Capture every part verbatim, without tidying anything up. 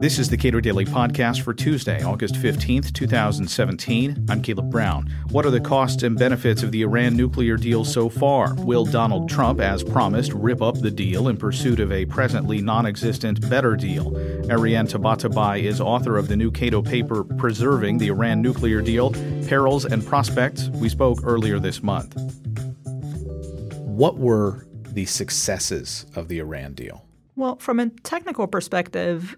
This is the Cato Daily Podcast for Tuesday, August fifteenth, twenty seventeen. I'm Caleb Brown. What are the costs and benefits of the Iran nuclear deal so far? Will Donald Trump, as promised, rip up the deal in pursuit of a presently non-existent better deal? Ariane Tabatabai is author of the new Cato paper, Preserving the Iran Nuclear Deal, Perils and Prospects. We spoke earlier this month. What were the successes of the Iran deal? Well, from a technical perspective,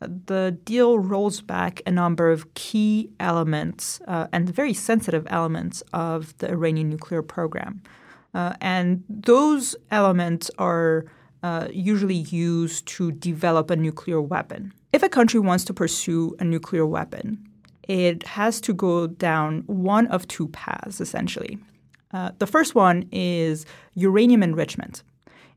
the deal rolls back a number of key elements uh, and very sensitive elements of the Iranian nuclear program. Uh, and those elements are uh, usually used to develop a nuclear weapon. If a country wants to pursue a nuclear weapon, it has to go down one of two paths, essentially. Uh, the first one is uranium enrichment.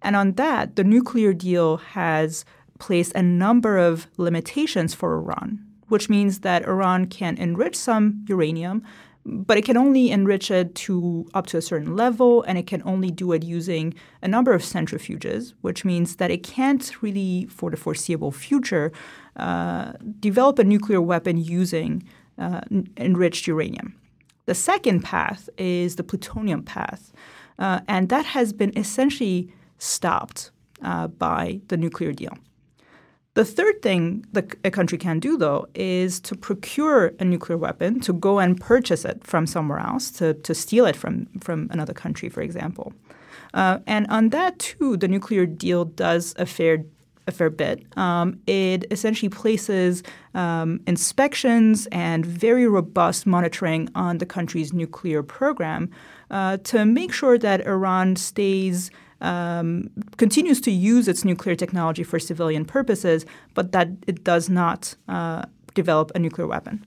And on that, the nuclear deal has place a number of limitations for Iran, which means that Iran can enrich some uranium, but it can only enrich it to up to a certain level, and it can only do it using a number of centrifuges, which means that it can't really, for the foreseeable future, uh, develop a nuclear weapon using uh, enriched uranium. The second path is the plutonium path, uh, and that has been essentially stopped uh, by the nuclear deal. The third thing that a country can do, though, is to procure a nuclear weapon, to go and purchase it from somewhere else, to, to steal it from, from another country, for example. Uh, and on that, too, the nuclear deal does a fair a fair bit. Um, it essentially places um, inspections and very robust monitoring on the country's nuclear program uh, to make sure that Iran stays Um, continues to use its nuclear technology for civilian purposes, but that it does not uh, develop a nuclear weapon.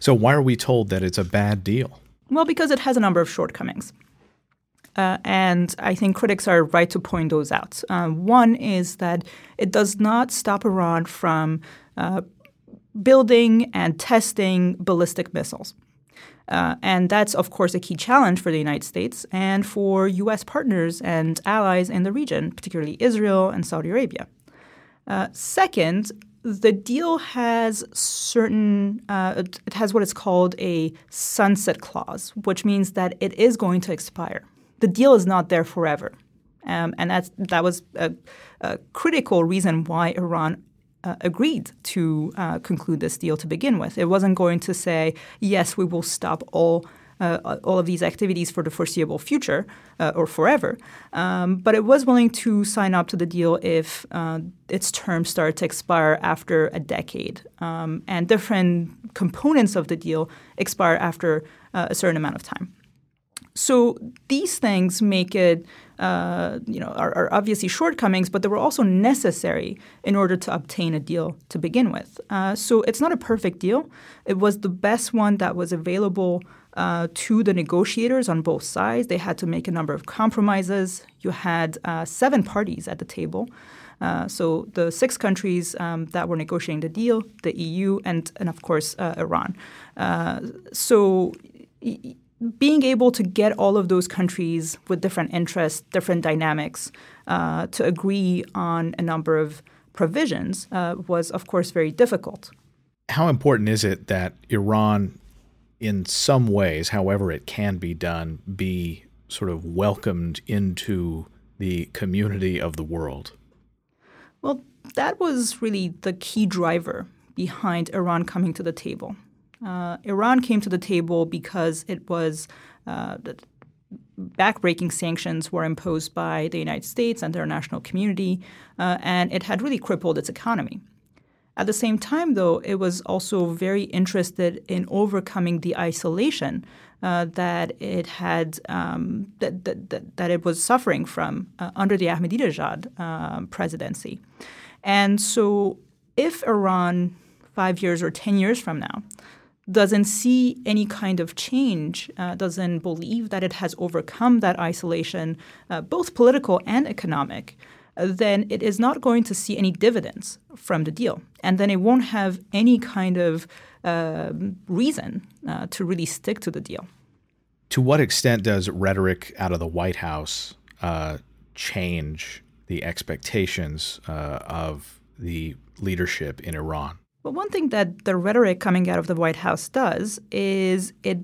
So why are we told that it's a bad deal? Well, because it has a number of shortcomings. Uh, and I think critics are right to point those out. Um, one is that it does not stop Iran from uh, building and testing ballistic missiles. Uh, and that's, of course, a key challenge for the United States and for U S partners and allies in the region, particularly Israel and Saudi Arabia. Uh, second, the deal has certain uh, – it has what is called a sunset clause, which means that it is going to expire. The deal is not there forever. Um, and that's, that was a, a critical reason why Iran – Uh, agreed to uh, conclude this deal to begin with. It wasn't going to say, yes, we will stop all uh, all of these activities for the foreseeable future uh, or forever. Um, but it was willing to sign up to the deal if uh, its terms start to expire after a decade. Um, and different components of the deal expire after uh, a certain amount of time. So these things make it, uh, you know, are, are obviously shortcomings, but they were also necessary in order to obtain a deal to begin with. Uh, so it's not a perfect deal. It was the best one that was available uh, to the negotiators on both sides. They had to make a number of compromises. You had uh, seven parties at the table. Uh, so the six countries um, that were negotiating the deal, the E U, and, and of course, uh, Iran. Uh, so... Y- Being able to get all of those countries with different interests, different dynamics, uh, to agree on a number of provisions uh, was, of course, very difficult. How important is it that Iran, in some ways, however it can be done, be sort of welcomed into the community of the world? Well, that was really the key driver behind Iran coming to the table. Uh, Iran came to the table because it was uh, – the backbreaking sanctions were imposed by the United States and the international community, uh, and it had really crippled its economy. At the same time, though, it was also very interested in overcoming the isolation uh, that it had um, – that, that, that it was suffering from uh, under the Ahmadinejad uh, presidency. And so if Iran five years or ten years from now – doesn't see any kind of change, uh, doesn't believe that it has overcome that isolation, uh, both political and economic, uh, then it is not going to see any dividends from the deal. And then it won't have any kind of uh, reason uh, to really stick to the deal. To what extent does rhetoric out of the White House uh, change the expectations uh, of the leadership in Iran. Well, one thing that the rhetoric coming out of the White House does is it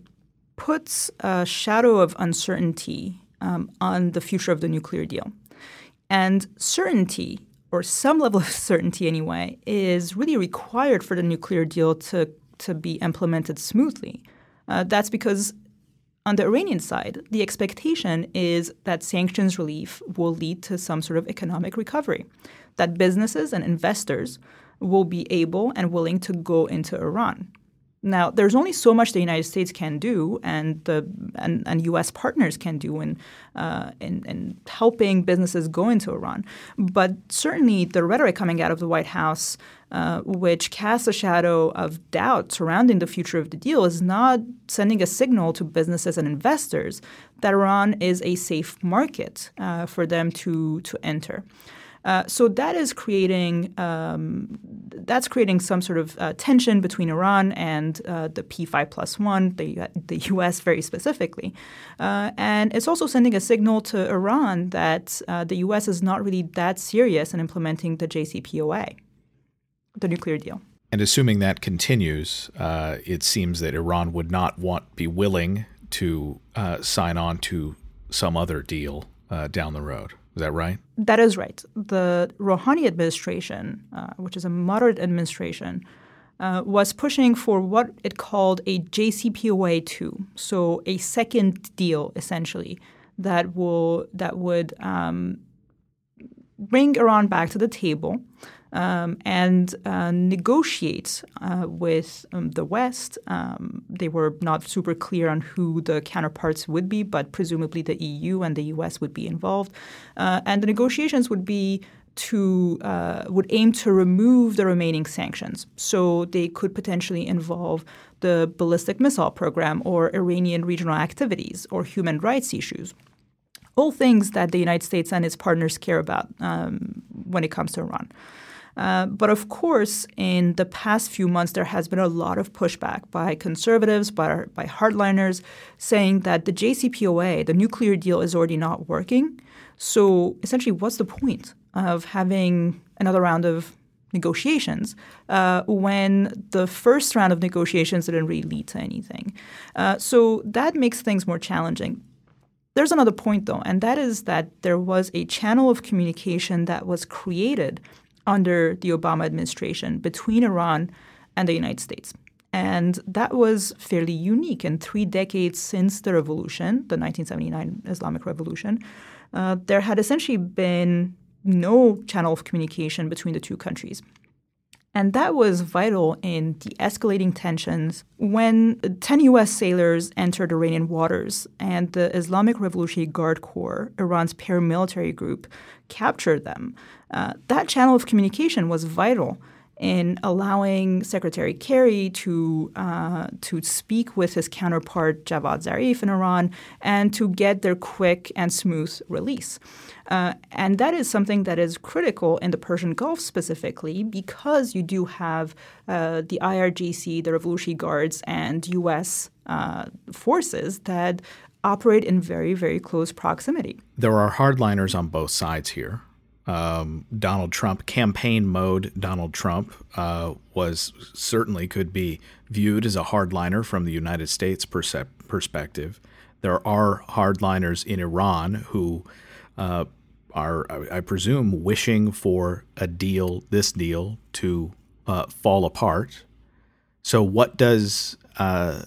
puts a shadow of uncertainty um, on the future of the nuclear deal. And certainty, or some level of certainty anyway, is really required for the nuclear deal to, to be implemented smoothly. Uh, that's because on the Iranian side, the expectation is that sanctions relief will lead to some sort of economic recovery, that businesses and investors will be able and willing to go into Iran. Now, there's only so much the United States can do, and the and, and U S partners can do in, uh, in in helping businesses go into Iran. But certainly, the rhetoric coming out of the White House, uh, which casts a shadow of doubt surrounding the future of the deal, is not sending a signal to businesses and investors that Iran is a safe market uh, for them to to enter. Uh, so that is creating um, that's creating some sort of uh, tension between Iran and uh, the P five plus one, the the U S very specifically, uh, and it's also sending a signal to Iran that uh, the U S is not really that serious in implementing the J C P O A, the nuclear deal. And assuming that continues, uh, it seems that Iran would not want be willing to uh, sign on to some other deal uh, down the road. Is that right? That is right. The Rouhani administration, uh, which is a moderate administration, uh, was pushing for what it called a J C P O A two, so a second deal essentially that will that would um, bring Iran back to the table um, and uh, negotiate uh, with um, the West. Um, they were not super clear on who the counterparts would be, but presumably the E U and the U S would be involved. Uh, and the negotiations would be to uh, would aim to remove the remaining sanctions. So they could potentially involve the ballistic missile program or Iranian regional activities or human rights issues. All things that the United States and its partners care about um, when it comes to Iran. Uh, but of course, in the past few months, there has been a lot of pushback by conservatives, by, by hardliners, saying that the J C P O A, the nuclear deal, is already not working. So essentially, what's the point of having another round of negotiations uh, when the first round of negotiations didn't really lead to anything? Uh, so that makes things more challenging. There's another point, though, and that is that there was a channel of communication that was created under the Obama administration between Iran and the United States. And that was fairly unique. In three decades since the revolution, the nineteen seventy-nine Islamic Revolution, uh, there had essentially been no channel of communication between the two countries. And that was vital in de-escalating tensions when ten U S sailors entered Iranian waters and the Islamic Revolutionary Guard Corps, Iran's paramilitary group, captured them. Uh, that channel of communication was vital in allowing Secretary Kerry to uh, to speak with his counterpart Javad Zarif in Iran and to get their quick and smooth release. Uh, and that is something that is critical in the Persian Gulf specifically because you do have uh, the I R G C, the Revolutionary Guards, and U S uh, forces that operate in very, very close proximity. There are hardliners on both sides here. Um, Donald Trump, campaign mode Donald Trump, uh, was certainly could be viewed as a hardliner from the United States perse- perspective. There are hardliners in Iran who uh, are, I, I presume, wishing for a deal, this deal, to uh, fall apart. So what does uh,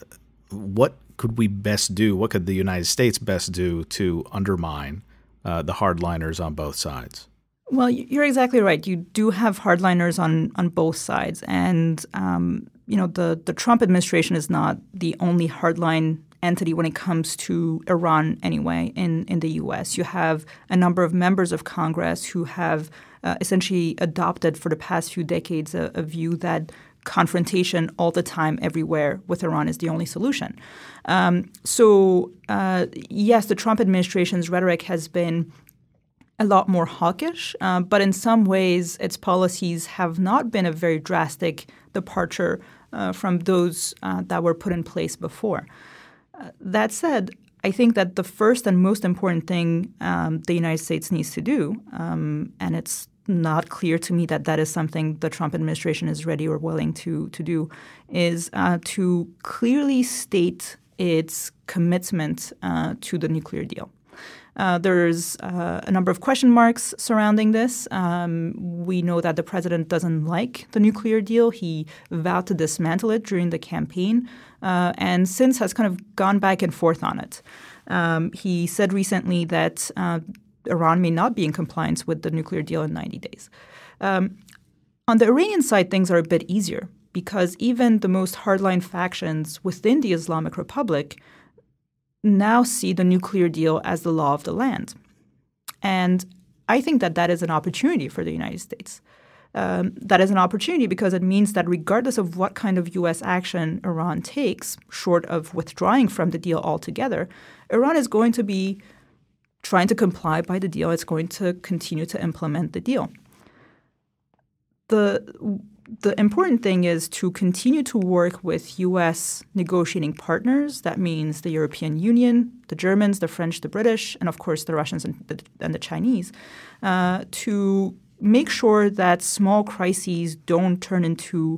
what could we best do? What could the United States best do to undermine uh, the hardliners on both sides? Well, you're exactly right. You do have hardliners on, on both sides. And, um, you know, the, the Trump administration is not the only hardline entity when it comes to Iran anyway in, in the U S. You have a number of members of Congress who have uh, essentially adopted for the past few decades a, a view that confrontation all the time, everywhere with Iran is the only solution. Um, so, uh, yes, the Trump administration's rhetoric has been a lot more hawkish, uh, but in some ways its policies have not been a very drastic departure uh, from those uh, that were put in place before. Uh, that said, I think that the first and most important thing um, the United States needs to do, um, and it's not clear to me that that is something the Trump administration is ready or willing to, to do, is uh, to clearly state its commitment uh, to the nuclear deal. Uh, there's uh, a number of question marks surrounding this. Um, we know that the president doesn't like the nuclear deal. He vowed to dismantle it during the campaign uh, and since has kind of gone back and forth on it. Um, he said recently that uh, Iran may not be in compliance with the nuclear deal in ninety days. Um, on the Iranian side, things are a bit easier because even the most hardline factions within the Islamic Republic now see the nuclear deal as the law of the land. And I think that that is an opportunity for the United States. Um, that is an opportunity because it means that regardless of what kind of U S action Iran takes, short of withdrawing from the deal altogether, Iran is going to be trying to comply by the deal. It's going to continue to implement the deal. The The important thing is to continue to work with U S negotiating partners. That means the European Union, the Germans, the French, the British, and of course the Russians and the, and the Chinese, uh, to make sure that small crises don't turn into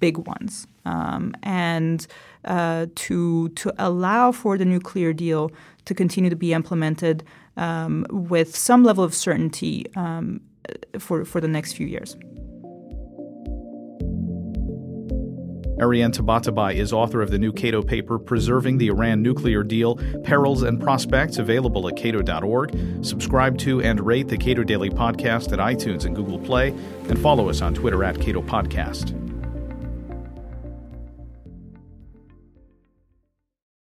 big ones, um, and uh, to to allow for the nuclear deal to continue to be implemented um, with some level of certainty um, for for the next few years. Ariane Tabatabai is author of the new Cato paper, Preserving the Iran Nuclear Deal, Perils and Prospects, available at cato dot org. Subscribe to and rate the Cato Daily Podcast at iTunes and Google Play, and follow us on Twitter at Cato Podcast.